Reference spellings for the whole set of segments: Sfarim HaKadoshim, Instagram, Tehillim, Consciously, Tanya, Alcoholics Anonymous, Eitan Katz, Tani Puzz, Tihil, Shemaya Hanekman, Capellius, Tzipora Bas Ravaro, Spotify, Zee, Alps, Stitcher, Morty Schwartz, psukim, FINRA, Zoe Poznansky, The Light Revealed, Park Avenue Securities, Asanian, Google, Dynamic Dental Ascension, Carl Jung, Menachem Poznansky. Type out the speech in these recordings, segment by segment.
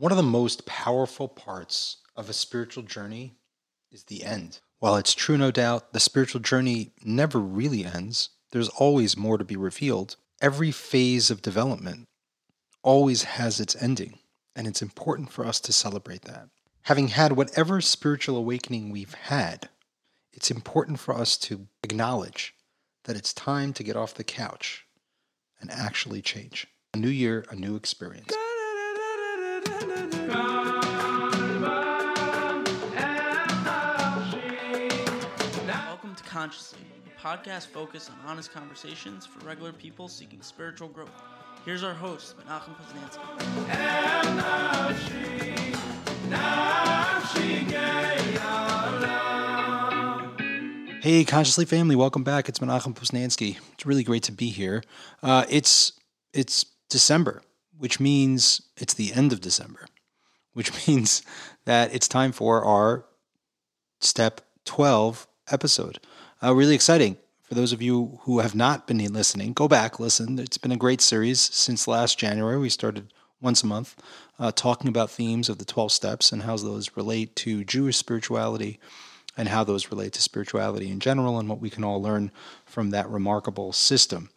One of the most powerful parts of a spiritual journey is the end. While it's true, no doubt, the spiritual journey never really ends. There's always more to be revealed. Every phase of development always has its ending, and it's important for us to celebrate that. Having had whatever spiritual awakening we've had, it's important for us to acknowledge that it's time to get off the couch and actually change. A new year, a new experience. Welcome to Consciously, a podcast focused on honest conversations for regular people seeking spiritual growth. Here's our host, Menachem Poznansky. Hey, Consciously family, welcome back. It's Menachem Poznansky. It's really great to be here. It's December, which means it's the end of December, which means that it's time for our Step 12 episode. Really exciting. For those of you who have not been listening, go back, listen. It's been a great series since last January. We started once a month talking about themes of the 12 steps and how those relate to Jewish spirituality and how those relate to spirituality in general and what we can all learn from that remarkable system.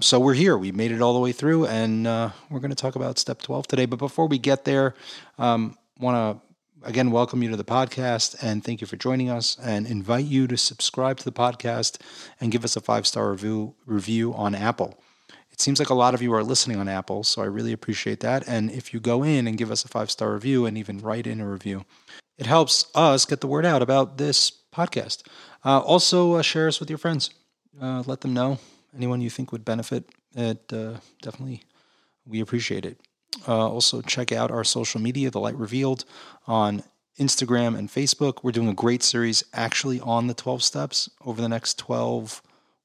So we're here. We made it all the way through, and we're going to talk about Step 12 today. But before we get there, want to, again, welcome you to the podcast, and thank you for joining us, and invite you to subscribe to the podcast and give us a 5-star review on Apple. It seems like a lot of you are listening on Apple, so I really appreciate that. And if you go in and give us a 5-star review and even write in a review, it helps us get the word out about this podcast. Also, share us with your friends. Let them know. Anyone you think would benefit, definitely we appreciate it. Also, check out our social media, The Light Revealed, on Instagram and Facebook. We're doing a great series actually on the 12 steps over the next 12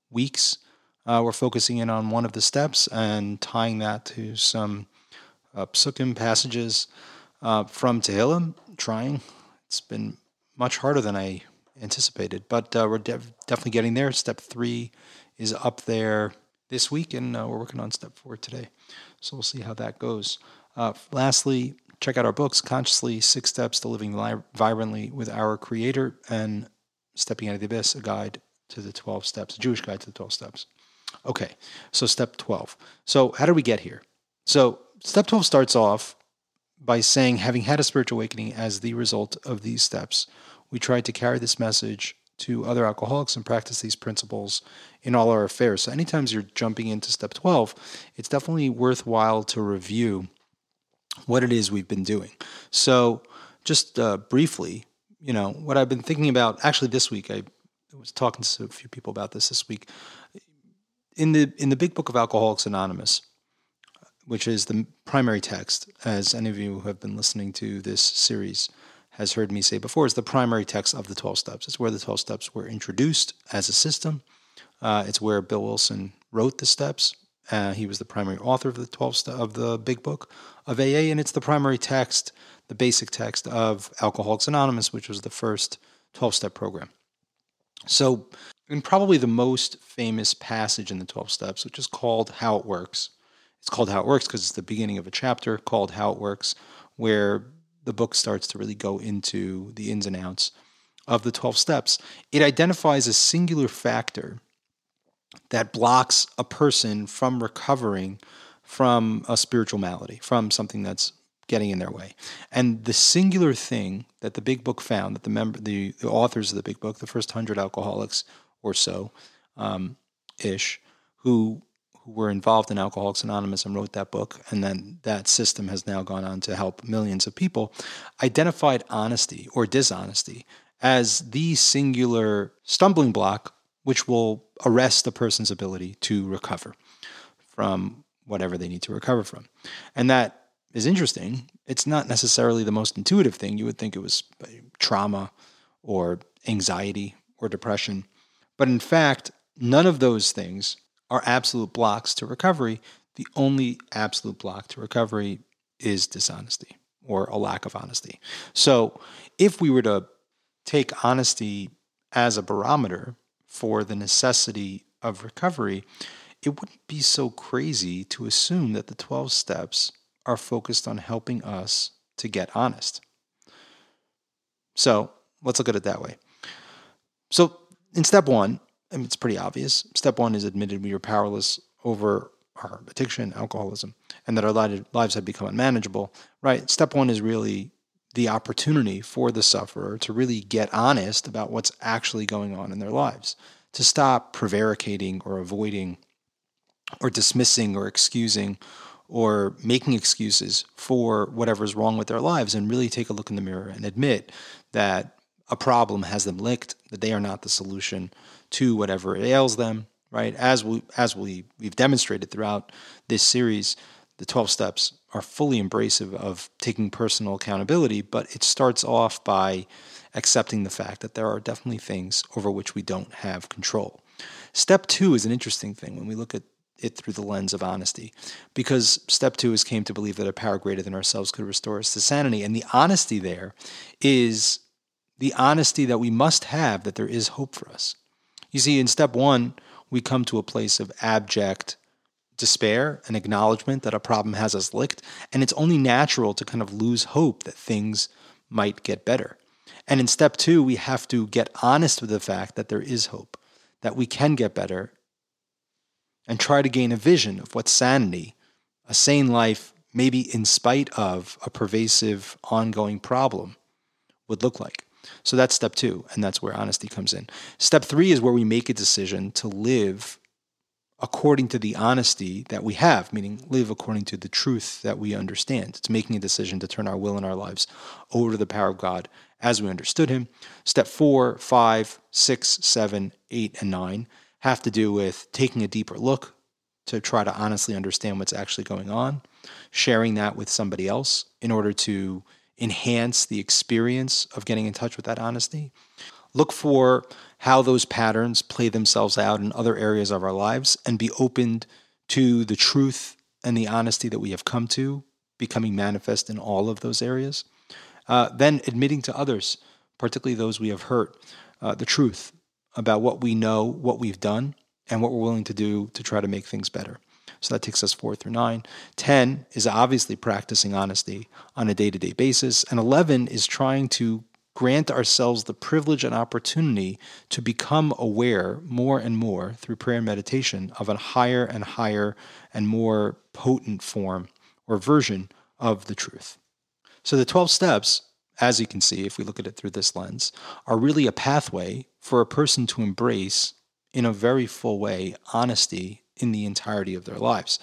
weeks. We're focusing in on one of the steps and tying that to some psukim passages from Tehillim. It's been much harder than I anticipated, but we're definitely getting there. Step 3 is up there this week, and we're working on Step 4 today. So we'll see how that goes. Lastly, check out our books, Consciously, 6 Steps to Living Vibrantly with Our Creator, and Stepping Out of the Abyss, a guide to the 12 steps, a Jewish guide to the 12 steps. Okay, so Step 12. So how did we get here? So Step 12 starts off by saying, having had a spiritual awakening as the result of these steps, we tried to carry this message to other alcoholics and practice these principles in all our affairs. So anytime you're jumping into Step 12, it's definitely worthwhile to review what it is we've been doing. So just briefly, what I've been thinking about, actually this week, I was talking to a few people about this week. In the big book of Alcoholics Anonymous, which is the primary text, as any of you who have been listening to this series has heard me say before, is the primary text of the 12 steps. It's where the 12 steps were introduced as a system. It's where Bill Wilson wrote the steps. He was the primary author of the 12 of the big book of AA, and it's the primary text, the basic text of Alcoholics Anonymous, which was the first 12-step program. So, and probably the most famous passage in the 12 steps, which is called How It Works. It's called How It Works because it's the beginning of a chapter called How It Works, where the book starts to really go into the ins and outs of the 12 steps. It identifies a singular factor that blocks a person from recovering from a spiritual malady, from something that's getting in their way. And the singular thing that the big book found, that the authors of the big book, the first 100 alcoholics or so, who were involved in Alcoholics Anonymous and wrote that book, and then that system has now gone on to help millions of people, identified honesty or dishonesty as the singular stumbling block which will arrest the person's ability to recover from whatever they need to recover from. And that is interesting. It's not necessarily the most intuitive thing. You would think it was trauma or anxiety or depression. But in fact, none of those things are absolute blocks to recovery. The only absolute block to recovery is dishonesty or a lack of honesty. So if we were to take honesty as a barometer for the necessity of recovery, it wouldn't be so crazy to assume that the 12 steps are focused on helping us to get honest. So let's look at it that way. So in step one, I mean, it's pretty obvious. Step one is admitted we are powerless over our addiction, alcoholism, and that our lives have become unmanageable, right? Step one is really the opportunity for the sufferer to really get honest about what's actually going on in their lives, to stop prevaricating or avoiding or dismissing or excusing or making excuses for whatever's wrong with their lives, and really take a look in the mirror and admit that a problem has them licked, that they are not the solution to whatever ails them, right? As we've demonstrated throughout this series, the 12 steps are fully embracive of taking personal accountability, but it starts off by accepting the fact that there are definitely things over which we don't have control. Step two is an interesting thing when we look at it through the lens of honesty, because step two is came to believe that a power greater than ourselves could restore us to sanity. And the honesty there is the honesty that we must have that there is hope for us. You see, in step one, we come to a place of abject despair and acknowledgement that a problem has us licked, and it's only natural to kind of lose hope that things might get better. And in step two, we have to get honest with the fact that there is hope, that we can get better, and try to gain a vision of what sanity, a sane life, maybe in spite of a pervasive, ongoing problem, would look like. So that's step two, and that's where honesty comes in. Step three is where we make a decision to live according to the honesty that we have, meaning live according to the truth that we understand. It's making a decision to turn our will and our lives over to the power of God as we understood him. Step 4, 5, 6, 7, 8, and 9 have to do with taking a deeper look to try to honestly understand what's actually going on, sharing that with somebody else in order to enhance the experience of getting in touch with that honesty. Look for how those patterns play themselves out in other areas of our lives, and be open to the truth and the honesty that we have come to becoming manifest in all of those areas. Then admitting to others, particularly those we have hurt, the truth about what we know, what we've done, and what we're willing to do to try to make things better. So that takes us 4 through 9. 10 is obviously practicing honesty on a day-to-day basis. And 11 is trying to grant ourselves the privilege and opportunity to become aware more and more through prayer and meditation of a higher and higher and more potent form or version of the truth. So the 12 steps, as you can see, if we look at it through this lens, are really a pathway for a person to embrace in a very full way honesty in the entirety of their lives.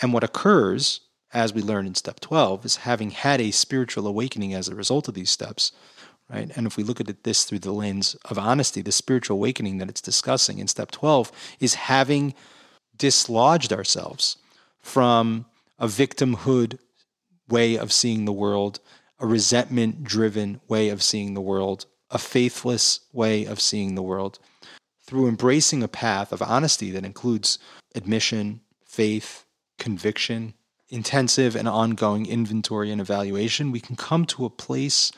And what occurs, as we learn in step 12, is having had a spiritual awakening as a result of these steps, right? And if we look at this through the lens of honesty, the spiritual awakening that it's discussing in step 12 is having dislodged ourselves from a victimhood way of seeing the world, a resentment-driven way of seeing the world, a faithless way of seeing the world, through embracing a path of honesty that includes admission, faith, conviction, intensive and ongoing inventory and evaluation. We can come to a place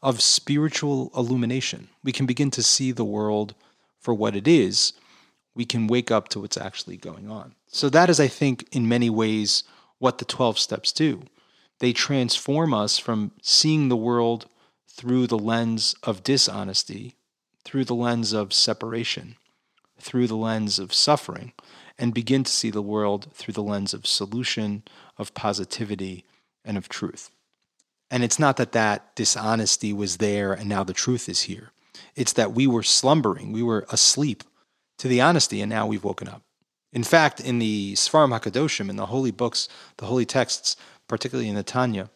of spiritual illumination. We can begin to see the world for what it is. We can wake up to what's actually going on. So that is, I think, in many ways, what the 12 steps do. They transform us from seeing the world through the lens of dishonesty, through the lens of separation, through the lens of suffering, and begin to see the world through the lens of solution, of positivity, and of truth. And it's not that that dishonesty was there and now the truth is here. It's that we were slumbering, we were asleep to the honesty, and now we've woken up. In fact, in the Sfarim HaKadoshim, in the holy books, the holy texts, particularly in the Tanya,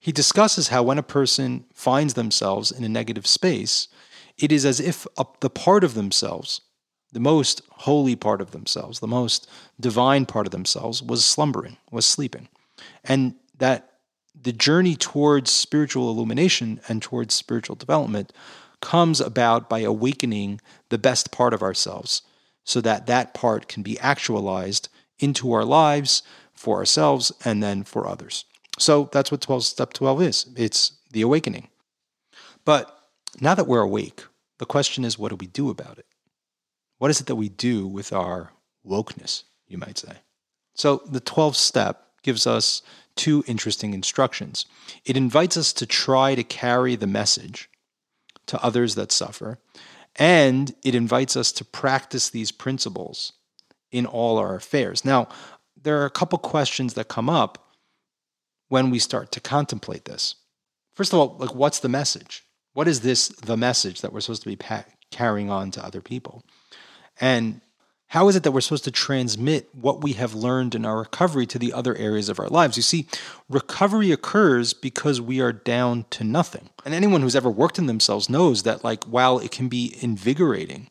he discusses how when a person finds themselves in a negative space, it is as if the part of themselves, the most holy part of themselves, the most divine part of themselves, was slumbering, was sleeping. And that the journey towards spiritual illumination and towards spiritual development comes about by awakening the best part of ourselves, so that that part can be actualized into our lives, for ourselves, and then for others. So that's what step 12 is. It's the awakening. But now that we're awake, the question is, what do we do about it? What is it that we do with our wokeness, you might say? So the 12th step gives us two interesting instructions. It invites us to try to carry the message to others that suffer, and it invites us to practice these principles in all our affairs. Now, there are a couple questions that come up when we start to contemplate this. First of all, like, what's the message? What is this, the message that we're supposed to be carrying on to other people? And how is it that we're supposed to transmit what we have learned in our recovery to the other areas of our lives? You see, recovery occurs because we are down to nothing. And anyone who's ever worked in themselves knows that, like, while it can be invigorating,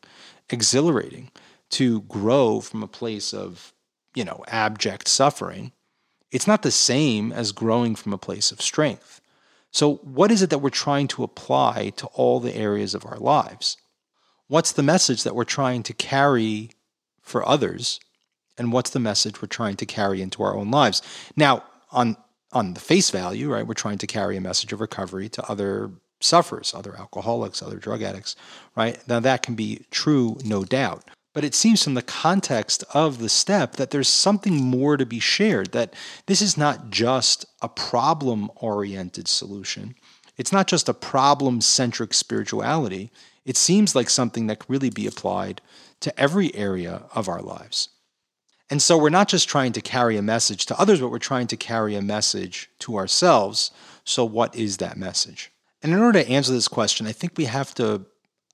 exhilarating to grow from a place of, you know, abject suffering, it's not the same as growing from a place of strength. So what is it that we're trying to apply to all the areas of our lives? What's the message that we're trying to carry for others, and what's the message we're trying to carry into our own lives? Now, on the face value, right, we're trying to carry a message of recovery to other sufferers, other alcoholics, other drug addicts, right? Now, that can be true, no doubt. But it seems from the context of the step that there's something more to be shared, that this is not just a problem-oriented solution. It's not just a problem-centric spirituality. It seems like something that could really be applied to every area of our lives. And so we're not just trying to carry a message to others, but we're trying to carry a message to ourselves. So what is that message? And in order to answer this question, I think we have to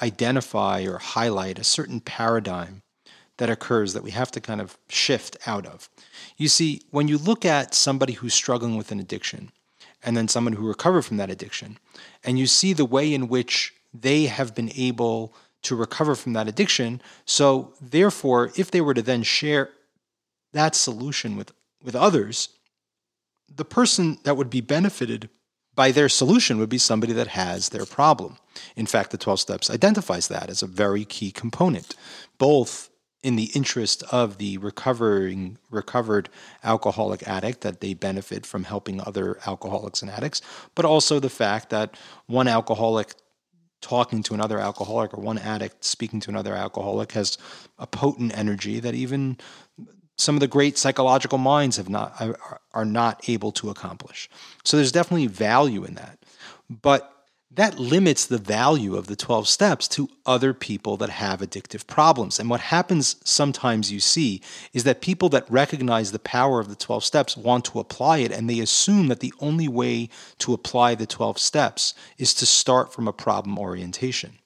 identify or highlight a certain paradigm that occurs that we have to kind of shift out of. You see, when you look at somebody who's struggling with an addiction, and then someone who recovered from that addiction, and you see the way in which they have been able to recover from that addiction. So therefore, if they were to then share that solution with others, the person that would be benefited by their solution would be somebody that has their problem. In fact, the 12 steps identifies that as a very key component, both in the interest of the recovered alcoholic addict, that they benefit from helping other alcoholics and addicts, but also the fact that one alcoholic talking to another alcoholic, or one addict speaking to another alcoholic, has a potent energy that even some of the great psychological minds are not able to accomplish. So there's definitely value in that. But that limits the value of the 12 steps to other people that have addictive problems. And what happens sometimes, you see, is that people that recognize the power of the 12 steps want to apply it, and they assume that the only way to apply the 12 steps is to start from a problem orientation.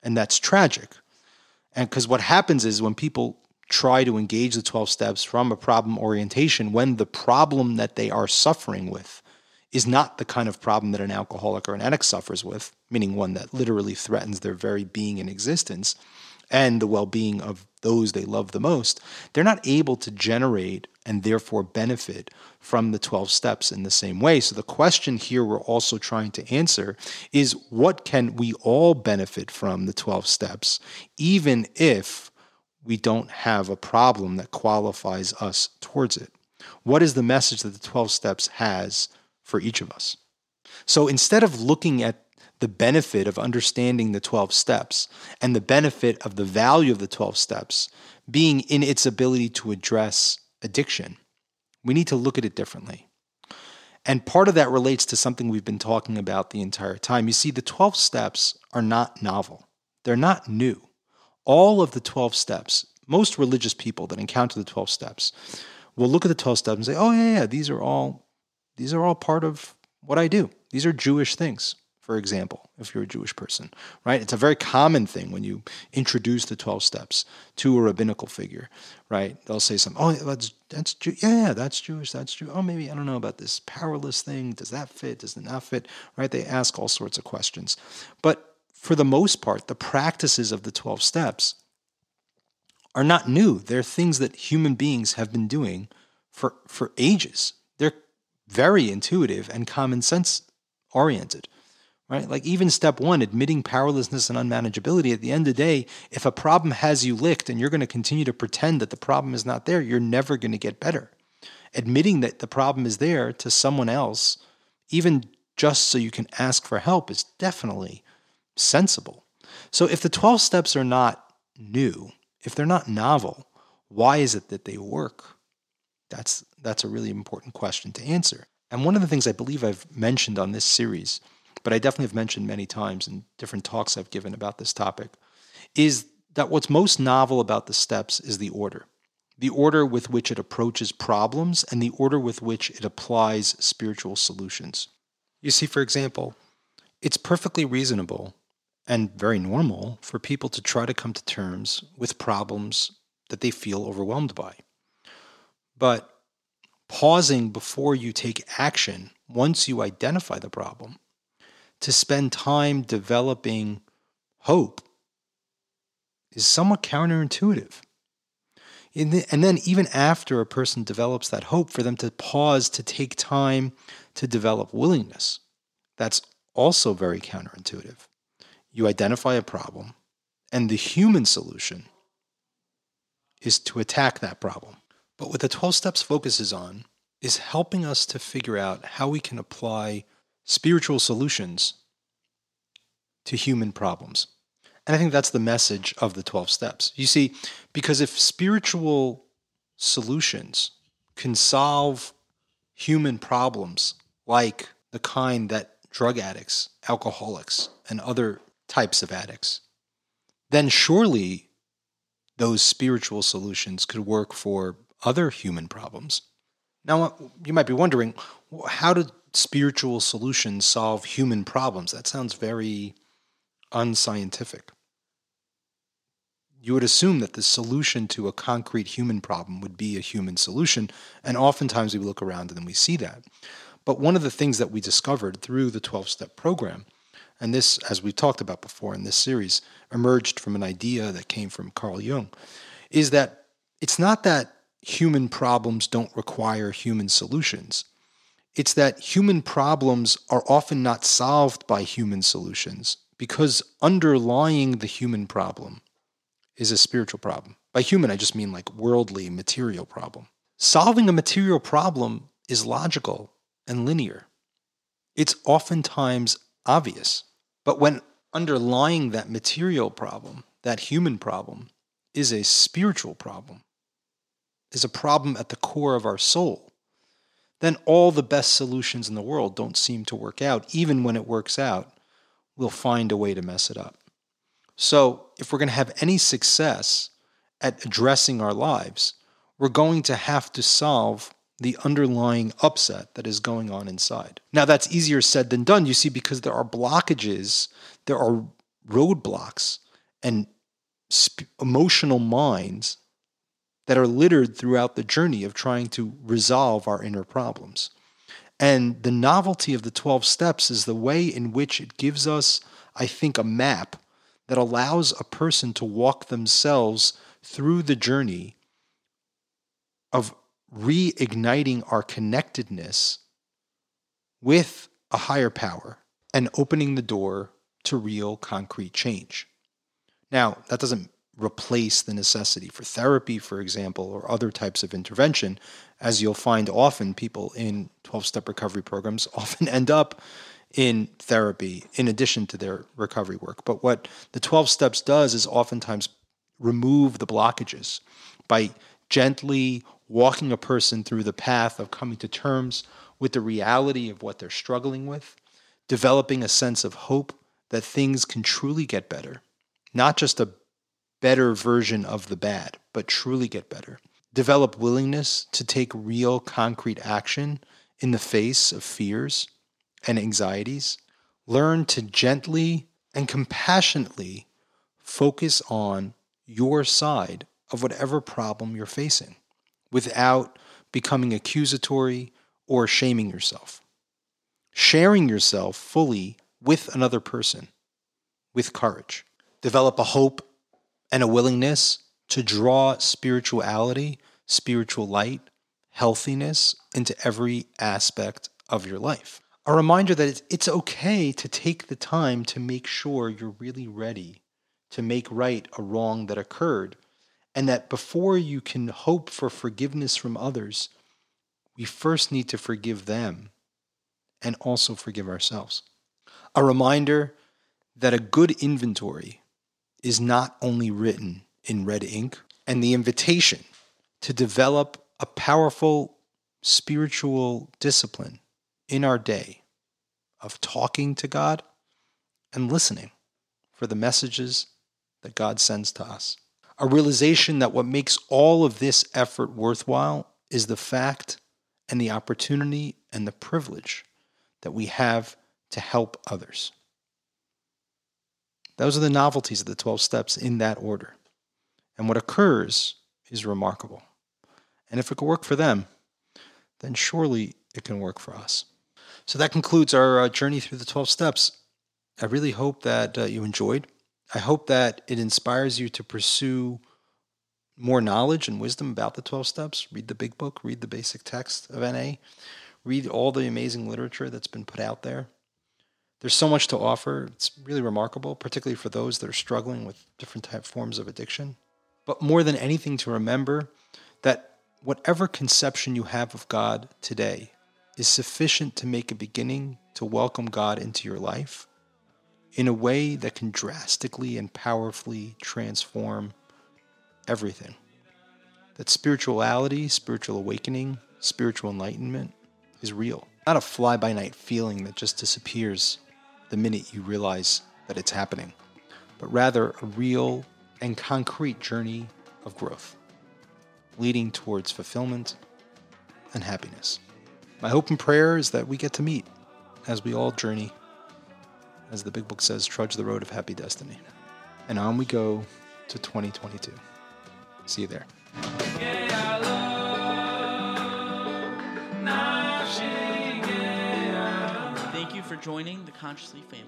And that's tragic. And because what happens is when people try to engage the 12 steps from a problem orientation, when the problem that they are suffering with is not the kind of problem that an alcoholic or an addict suffers with, meaning one that literally threatens their very being and existence and the well-being of those they love the most, they're not able to generate and therefore benefit from the 12 steps in the same way. So the question here we're also trying to answer is, what can we all benefit from the 12 steps, even if we don't have a problem that qualifies us towards it? What is the message that the 12 steps has for each of us? So instead of looking at the benefit of understanding the 12 steps and the benefit of the value of the 12 steps being in its ability to address addiction, we need to look at it differently. And part of that relates to something we've been talking about the entire time. You see, the 12 steps are not novel. They're not new. All of the 12 steps, most religious people that encounter the 12 steps will look at the 12 steps and say, oh, yeah, these are all part of what I do. These are Jewish things, for example, if you're a Jewish person, right? It's a very common thing when you introduce the 12 steps to a rabbinical figure, right? They'll say something, oh, that's Jewish. Yeah, that's Jewish, that's Jew. Oh, maybe, I don't know about this powerless thing. Does that fit? Does it not fit? Right? They ask all sorts of questions. But for the most part, the practices of the 12 steps are not new. They're things that human beings have been doing for ages. They're very intuitive and common sense oriented, right? Like even step one, admitting powerlessness and unmanageability, at the end of the day, if a problem has you licked and you're going to continue to pretend that the problem is not there, you're never going to get better. Admitting that the problem is there to someone else, even just so you can ask for help, is definitely sensible. So if the 12 steps are not new, if they're not novel, why is it that they work? That's a really important question to answer. And one of the things I believe I've mentioned on this series, but I definitely have mentioned many times in different talks I've given about this topic, is that what's most novel about the steps is the order with which it approaches problems and the order with which it applies spiritual solutions. You see, for example, it's perfectly reasonable and very normal for people to try to come to terms with problems that they feel overwhelmed by. But pausing before you take action, once you identify the problem, to spend time developing hope is somewhat counterintuitive. And then even after a person develops that hope, for them to pause to take time to develop willingness, that's also very counterintuitive. You identify a problem, and the human solution is to attack that problem. But what the 12 Steps focuses on is helping us to figure out how we can apply spiritual solutions to human problems. And I think that's the message of the 12 Steps. You see, because if spiritual solutions can solve human problems like the kind that drug addicts, alcoholics, and other types of addicts, then surely those spiritual solutions could work for other human problems. Now, you might be wondering, how do spiritual solutions solve human problems? That sounds very unscientific. You would assume that the solution to a concrete human problem would be a human solution, and oftentimes we look around and we see that. But one of the things that we discovered through the 12-step program, and this, as we've talked about before in this series, emerged from an idea that came from Carl Jung, is that it's not that human problems don't require human solutions. It's that human problems are often not solved by human solutions because underlying the human problem is a spiritual problem. By human, I just mean like worldly, material problem. Solving a material problem is logical and linear. It's oftentimes obvious. But when underlying that material problem, that human problem, is a spiritual problem, is a problem at the core of our soul, then all the best solutions in the world don't seem to work out. Even when it works out, we'll find a way to mess it up. So if we're going to have any success at addressing our lives, we're going to have to solve the underlying upset that is going on inside. Now, that's easier said than done, you see, because there are blockages, there are roadblocks, and emotional mines that are littered throughout the journey of trying to resolve our inner problems. And the novelty of the 12 steps is the way in which it gives us, I think, a map that allows a person to walk themselves through the journey of reigniting our connectedness with a higher power and opening the door to real concrete change. Now, that doesn't replace the necessity for therapy, for example, or other types of intervention. As you'll find often, people in 12-step recovery programs often end up in therapy in addition to their recovery work. But what the 12 steps does is oftentimes remove the blockages by gently walking a person through the path of coming to terms with the reality of what they're struggling with, developing a sense of hope that things can truly get better, not just a better version of the bad, but truly get better. Develop willingness to take real concrete action in the face of fears and anxieties. Learn to gently and compassionately focus on your side of whatever problem you're facing without becoming accusatory or shaming yourself. Sharing yourself fully with another person with courage. Develop a hope and a willingness to draw spirituality, spiritual light, healthiness into every aspect of your life. A reminder that it's okay to take the time to make sure you're really ready to make right a wrong that occurred, and that before you can hope for forgiveness from others, we first need to forgive them and also forgive ourselves. A reminder that a good inventory is not only written in red ink, and the invitation to develop a powerful spiritual discipline in our day of talking to God and listening for the messages that God sends to us. A realization that what makes all of this effort worthwhile is the fact and the opportunity and the privilege that we have to help others. Those are the novelties of the 12 steps in that order. And what occurs is remarkable. And if it could work for them, then surely it can work for us. So that concludes our journey through the 12 steps. I really hope that you enjoyed. I hope that it inspires you to pursue more knowledge and wisdom about the 12 steps. Read the big book, read the basic text of NA, read all the amazing literature that's been put out there. There's so much to offer. It's really remarkable, particularly for those that are struggling with different forms of addiction. But more than anything, to remember that whatever conception you have of God today is sufficient to make a beginning to welcome God into your life in a way that can drastically and powerfully transform everything. That spirituality, spiritual awakening, spiritual enlightenment is real. Not a fly-by-night feeling that just disappears the minute you realize that it's happening, but rather a real and concrete journey of growth, leading towards fulfillment and happiness. My hope and prayer is that we get to meet as we all journey, as the big book says, trudge the road of happy destiny. And on we go to 2022. See you there. Thank you for joining the Consciously family.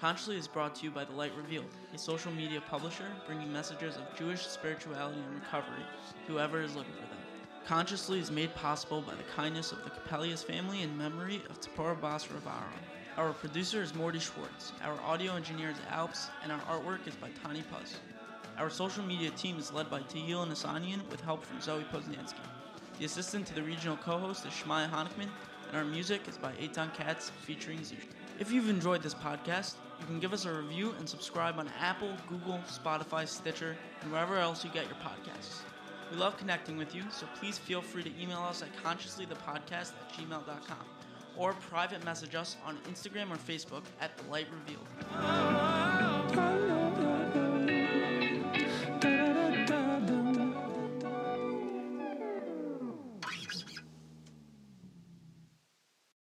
Consciously is brought to you by The Light Revealed, a social media publisher bringing messages of Jewish spirituality and recovery to whoever is looking for them. Consciously is made possible by the kindness of the Capellius family in memory of Tzipora Bas Ravaro. Our producer is Morty Schwartz, our audio engineer is Alps, and our artwork is by Tani Puzz. Our social media team is led by Tihil and Asanian with help from Zoe Poznansky. The assistant to the regional co-host is Shemaya Hanekman, and our music is by Eitan Katz featuring Zee. If you've enjoyed this podcast, you can give us a review and subscribe on Apple, Google, Spotify, Stitcher, and wherever else you get your podcasts. We love connecting with you, so please feel free to email us at consciouslythepodcast@gmail.com. or private message us on Instagram or Facebook at The Light Revealed.